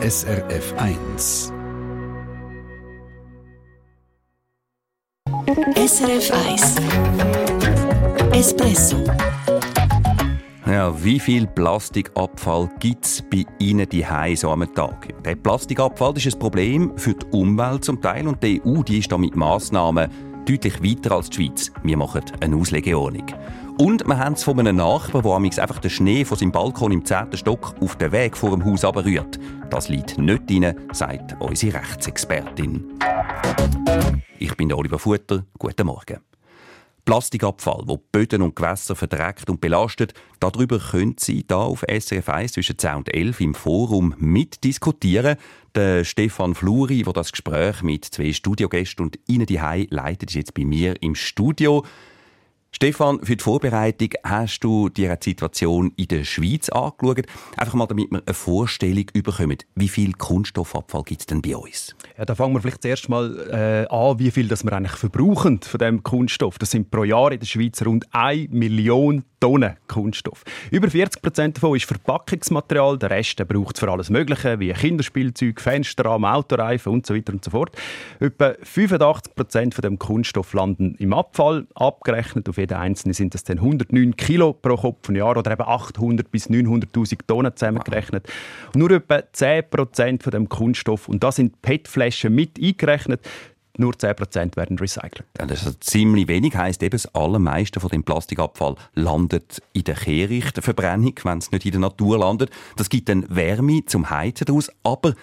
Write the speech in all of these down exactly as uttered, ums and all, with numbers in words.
S R F eins. S R F eins Espresso. Ja, wie viel Plastikabfall gibt es bei Ihnen zu Hause so am Tag? Der Plastikabfall ist ein Problem für die Umwelt zum Teil und die E U die ist da mit Massnahmen deutlich weiter als die Schweiz. Wir machen eine Auslegeordnung. Und wir haben es von einem Nachbarn, der einfach den Schnee von seinem Balkon im zehnten Stock auf den Weg vor dem Haus runterrührt. Das liegt nicht drin, sagt unsere Rechtsexpertin. Ich bin Oliver Futter. Guten Morgen. Plastikabfall, der Böden und Gewässer verdreckt und belastet, darüber können Sie hier auf S R F eins zwischen zehn und elf im Forum mitdiskutieren. Der Stefan Fluri, der das Gespräch mit zwei Studiogästen und Ihnen zu Hause leitet, ist jetzt bei mir im Studio. Stefan, für die Vorbereitung hast du dir die Situation in der Schweiz angeschaut. Einfach mal, damit wir eine Vorstellung bekommen, wie viel Kunststoffabfall gibt es denn bei uns? Ja, da fangen wir vielleicht zuerst mal äh, an, wie viel das wir eigentlich verbrauchen von diesem Kunststoff. Das sind pro Jahr in der Schweiz rund eine Million Tonnen Kunststoff. Über vierzig Prozent davon ist Verpackungsmaterial, der Rest braucht es für alles Mögliche, wie Kinderspielzeug, Fensterrahmen, Autoreifen und so weiter und so fort. Etwa fünfundachtzig Prozent von dem Kunststoff landen im Abfall. Abgerechnet auf jeden Einzelnen sind das dann hundertneun Kilo pro Kopf und Jahr oder eben achthundert bis neunhunderttausend Tonnen zusammengerechnet. Und nur etwa zehn Prozent von dem Kunststoff, und da sind P E T-Flaschen mit eingerechnet, nur zehn Prozent werden recycelt. Das ist ziemlich wenig. Heisst eben, das allermeiste von dem Plastikabfall landet in der Kehricht, Verbrennung, wenn es nicht in der Natur landet. Das gibt dann Wärme zum Heizen daraus, aber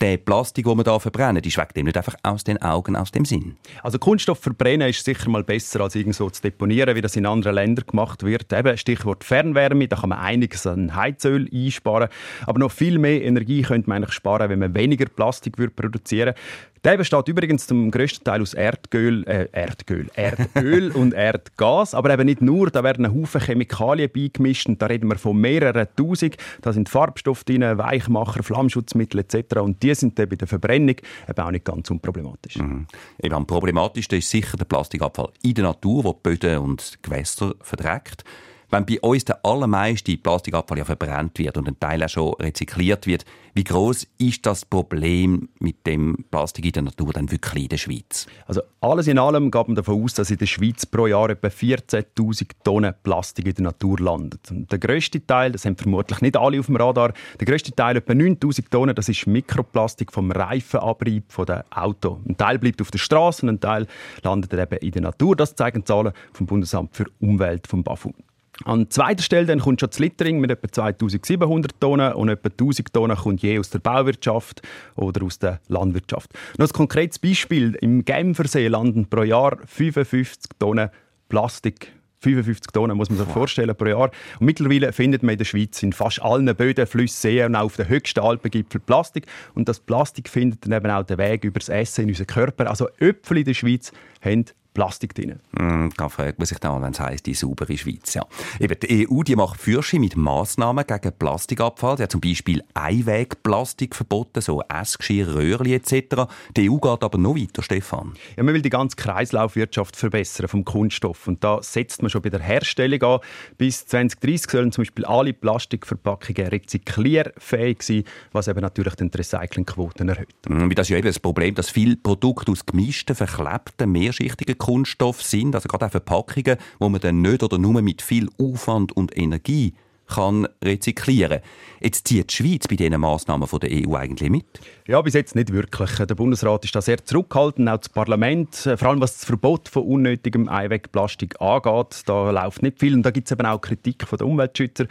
der Plastik, den wir hier verbrennen, ist wegen dem nicht einfach aus den Augen, aus dem Sinn. Also Kunststoff verbrennen ist sicher mal besser, als irgendwo zu deponieren, wie das in anderen Ländern gemacht wird. Eben Stichwort Fernwärme, da kann man einiges an Heizöl einsparen. Aber noch viel mehr Energie könnte man eigentlich sparen, wenn man weniger Plastik produzieren würde. Der besteht übrigens zum grössten Teil aus Erdöl, äh, Erdöl, Erdöl und Erdgas. Aber eben nicht nur, da werden ein Haufen Chemikalien beigemischt. Und da reden wir von mehreren Tausend. Da sind Farbstoffe drin, Weichmacher, Flammschutzmittel et cetera. Und die sind dann bei der Verbrennung eben auch nicht ganz unproblematisch. Mhm. Eben am problematischsten ist sicher der Plastikabfall in der Natur, wo die Böden und Gewässer verdreckt. Wenn bei uns der allermeiste Plastikabfall ja verbrannt wird und ein Teil auch schon rezykliert wird, wie gross ist das Problem mit dem Plastik in der Natur dann wirklich in der Schweiz? Also alles in allem geht man davon aus, dass in der Schweiz pro Jahr etwa vierzehntausend Tonnen Plastik in der Natur landet. Und der grösste Teil, das haben vermutlich nicht alle auf dem Radar, der grösste Teil, etwa neuntausend Tonnen, das ist Mikroplastik vom Reifenabrieb von den Autos. Ein Teil bleibt auf der Straße und ein Teil landet eben in der Natur. Das zeigen Zahlen vom Bundesamt für Umwelt, vom BAFU. An zweiter Stelle dann kommt schon das Littering mit etwa zweitausendsiebenhundert Tonnen und etwa tausend Tonnen kommt je aus der Bauwirtschaft oder aus der Landwirtschaft. Noch ein konkretes Beispiel. Im Genfersee landen pro Jahr fünfundfünfzig Tonnen Plastik. fünfundfünfzig Tonnen muss man sich vorstellen pro Jahr. Und mittlerweile findet man in der Schweiz in fast allen Böden, Flüssen, Seen und auch auf den höchsten Alpengipfel Plastik. Und das Plastik findet dann eben auch den Weg über das Essen in unseren Körper. Also Äpfel in der Schweiz haben Plastik drin. Mm, da fragt man sich dann, wenn es heisst, die saubere Schweiz. Ja. Eben, die E U die macht Fürsche mit Massnahmen gegen Plastikabfall. Sie hat zum Beispiel Einwegplastik verboten, so Essgeschirr, Röhrchen et cetera. Die E U geht aber noch weiter, Stefan. Ja, man will die ganze Kreislaufwirtschaft verbessern vom Kunststoff. Und da setzt man schon bei der Herstellung an. Bis zwanzig dreißig sollen zum Beispiel alle Plastikverpackungen rezyklierfähig sein, was eben natürlich den Recyclingquoten erhöht. Mm, das ist ja eben das Problem, dass viele Produkte aus gemischten, verklebten, mehrschichtigen Kunststoff sind, also gerade auch Verpackungen, die man dann nicht oder nur mit viel Aufwand und Energie kann rezyklieren. Jetzt zieht die Schweiz bei diesen Massnahmen von der E U eigentlich mit? Ja, bis jetzt nicht wirklich. Der Bundesrat ist da sehr zurückhaltend, auch das Parlament. Vor allem was das Verbot von unnötigem Einwegplastik angeht, da läuft nicht viel. Und da gibt es eben auch Kritik von den Umweltschützern.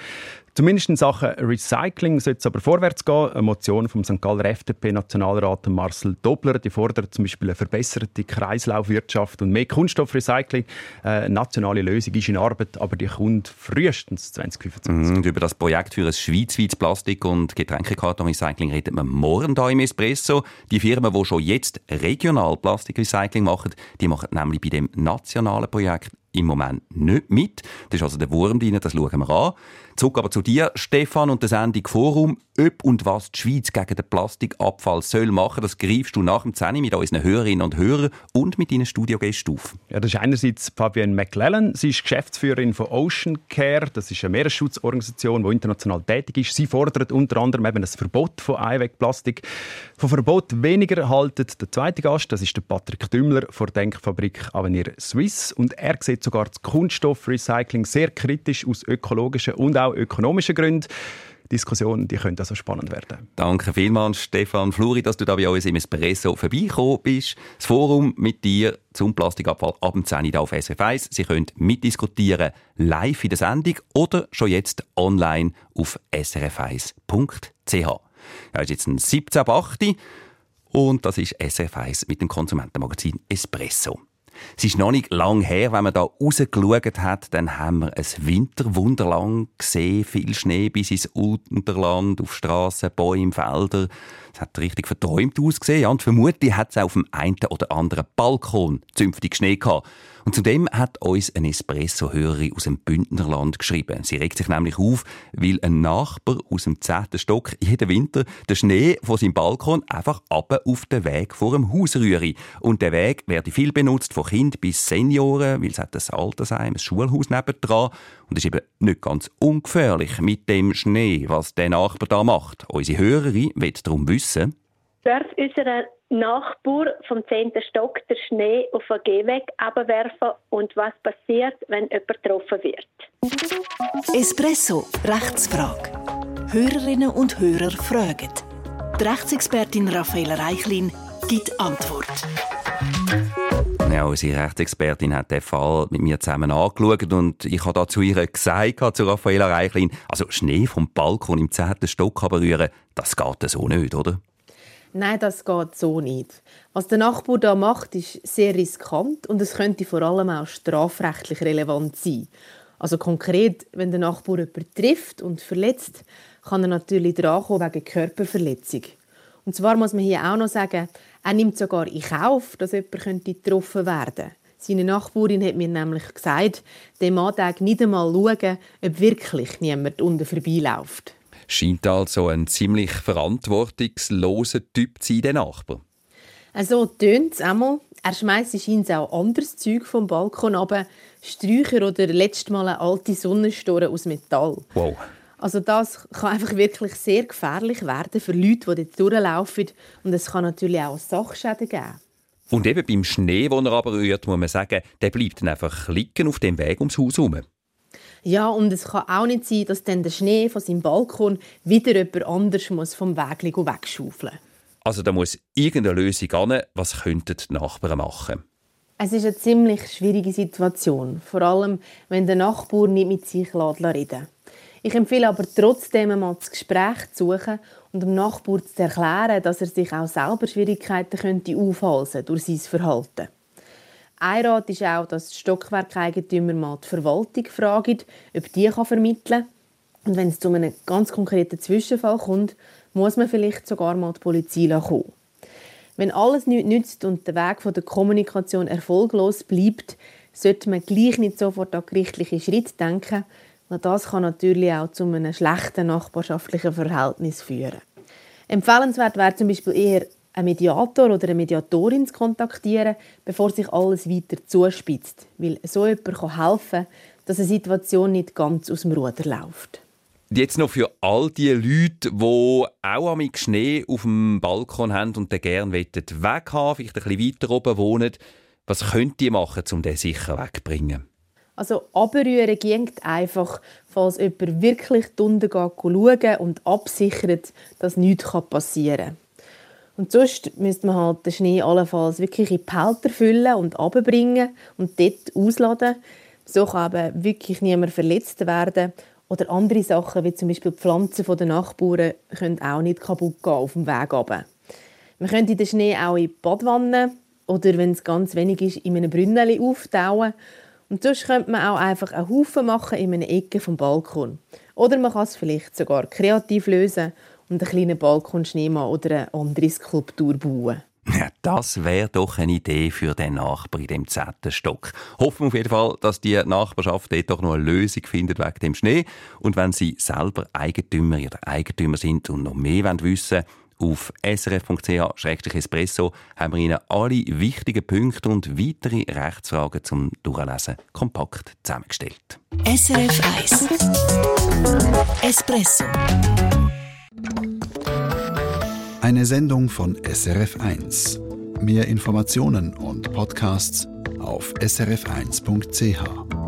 Zumindest in Sachen Recycling sollte es aber vorwärts gehen. Eine Motion vom Sankt Galler F D P-Nationalrat Marcel Dobler, die fordert zum Beispiel eine verbesserte Kreislaufwirtschaft und mehr Kunststoffrecycling. Eine nationale Lösung ist in Arbeit, aber die kommt frühestens zwanzig fünfundzwanzig. Und über das Projekt für ein schweizweites Plastik- und Getränkekartonrecycling redet man morgen hier im Espresso. Die Firmen, die schon jetzt regional Plastikrecycling machen, die machen nämlich bei dem nationalen Projekt im Moment nicht mit. Das ist also der Wurm drin, das schauen wir an. Zurück aber zu dir, Stefan, und der Sendung «Forum». Ob und was die Schweiz gegen den Plastikabfall soll machen, das greifst du nach dem zehn mit unseren Hörerinnen und Hörern und mit deinen Studiogästen auf. Ja, das ist einerseits Fabienne McLellan. Sie ist Geschäftsführerin von Ocean Care. Das ist eine Meeresschutzorganisation, die international tätig ist. Sie fordert unter anderem eben ein Verbot von Einwegplastik. Von Verbot weniger haltet der zweite Gast, das ist der Patrick Dümmler von der Denkfabrik Avenir Suisse. Und er sieht sogar das Kunststoffrecycling sehr kritisch aus ökologischen und auch ökonomischen Gründen. Diskussionen, die können also spannend werden. Danke vielmals, Stefan Fluri, dass du da bei uns im Espresso vorbeigekommen bist. Das Forum mit dir zum Plastikabfall ab dem zehn Uhr auf S R F eins. Sie können mitdiskutieren live in der Sendung oder schon jetzt online auf s r f eins punkt c h. Ja, ist jetzt ein siebzehn ab acht und das ist S R F eins mit dem Konsumentenmagazin «Espresso». Es ist noch nicht lange her, wenn man da rausgeschaut hat, dann haben wir ein Winterwunderland gesehen, viel Schnee bis ins Unterland, auf Strassen, Bäume, Felder. Es hat richtig verträumt ausgesehen, ja, und vermutlich hat es auf dem einen oder anderen Balkon zünftig Schnee gehabt. Und zudem hat uns eine Espresso-Hörerin aus dem Bündnerland geschrieben. Sie regt sich nämlich auf, weil ein Nachbar aus dem zehnten Stock jeden Winter den Schnee von seinem Balkon einfach runter auf den Weg vor dem Haus rühre. Und der Weg werde viel benutzt, von Kind bis Senioren, weil es hat ein Altersheim, ein Schulhaus nebendran. Und es ist eben nicht ganz ungefährlich mit dem Schnee, was der Nachbar da macht. Unsere Hörerin wird darum wissen: Darf unser Nachbar vom zehnten Stock den Schnee auf den Gehweg runterwerfen und was passiert, wenn jemand getroffen wird? Espresso – Rechtsfrage. Hörerinnen und Hörer fragen. Die Rechtsexpertin Raffaela Reichlin gibt Antwort. Ja, unsere Rechtsexpertin hat den Fall mit mir zusammen angeschaut und ich habe da zu ihr gesagt, zu Raffaela Reichlin, also Schnee vom Balkon im zehnten Stock berühren, das geht so nicht, oder? Nein, das geht so nicht. Was der Nachbar da macht, ist sehr riskant und es könnte vor allem auch strafrechtlich relevant sein. Also konkret, wenn der Nachbar jemanden trifft und verletzt, kann er natürlich drankommen wegen Körperverletzung. Und zwar muss man hier auch noch sagen, er nimmt sogar in Kauf, dass jemand getroffen werden könnte. Seine Nachbarin hat mir nämlich gesagt, dem Antag nicht einmal schauen, ob wirklich niemand unten vorbeiläuft. Scheint also ein ziemlich verantwortungsloser Typ zu sein, der Nachbar. So tönt es einmal. Er schmeißt scheinbar auch anderes Zeug vom Balkon runter, Sträucher oder letztes Mal eine alte Sonnenstorre aus Metall. Wow. Also das kann einfach wirklich sehr gefährlich werden für Leute, die dort durchlaufen. Und es kann natürlich auch Sachschäden geben. Und eben beim Schnee, den er aber rührt, muss man sagen, der bleibt dann einfach liegen auf dem Weg ums Haus herum. Ja, und es kann auch nicht sein, dass dann der Schnee von seinem Balkon wieder jemand anders muss vom Weg wegschaufeln muss. Also da muss irgendeine Lösung hin. Was könnten die Nachbarn machen? Es ist eine ziemlich schwierige Situation, vor allem wenn der Nachbar nicht mit sich reden. Ich empfehle aber trotzdem, mal das Gespräch zu suchen und dem Nachbarn zu erklären, dass er sich auch selber Schwierigkeiten könnte aufhalsen durch sein Verhalten. Ein Rat ist auch, dass die Stockwerkeigentümer mal die Verwaltung fragen, ob die vermitteln kann. Und wenn es zu einem ganz konkreten Zwischenfall kommt, muss man vielleicht sogar mal die Polizei kommen. Wenn alles nichts nützt und der Weg von der Kommunikation erfolglos bleibt, sollte man gleich nicht sofort an gerichtliche Schritte denken. Das kann natürlich auch zu einem schlechten nachbarschaftlichen Verhältnis führen. Empfehlenswert wäre zum Beispiel eher, einen Mediator oder eine Mediatorin zu kontaktieren, bevor sich alles weiter zuspitzt. Weil so jemand kann helfen, dass eine Situation nicht ganz aus dem Ruder läuft. Jetzt noch für all die Leute, die auch mit Schnee auf dem Balkon haben und den gerne weg haben, vielleicht ein bisschen weiter oben wohnen. Was könnt ihr machen, um den sicher wegzubringen? Also abrühren geht einfach, falls jemand wirklich unten schauen und absichert, dass nichts passieren kann. Und sonst müsste man halt den Schnee allenfalls wirklich in Behälter füllen und runterbringen und dort ausladen. So kann eben wirklich niemand verletzt werden. Oder andere Sachen, wie zum Beispiel die Pflanzen der Nachbarn, können auch nicht kaputt gehen auf dem Weg runter. Man könnte den Schnee auch in die Badwanne oder, wenn es ganz wenig ist, in einem Brünneli auftauen. Und sonst könnte man auch einfach einen Haufen machen in einer Ecke vom Balkon. Oder man kann es vielleicht sogar kreativ lösen und einen kleinen Balkonschneemann oder eine andere Skulptur bauen. Ja, das wäre doch eine Idee für den Nachbar in dem zehnten Stock. Hoffen wir auf jeden Fall, dass die Nachbarschaft dort doch noch eine Lösung findet wegen dem Schnee. Und wenn Sie selber Eigentümer oder Eigentümer sind und noch mehr wissen wollen, auf s r f punkt c h slash espresso haben wir Ihnen alle wichtigen Punkte und weitere Rechtsfragen zum Durchlesen kompakt zusammengestellt. S R F eins Espresso. Eine Sendung von S R F eins. Mehr Informationen und Podcasts auf s r f eins punkt c h.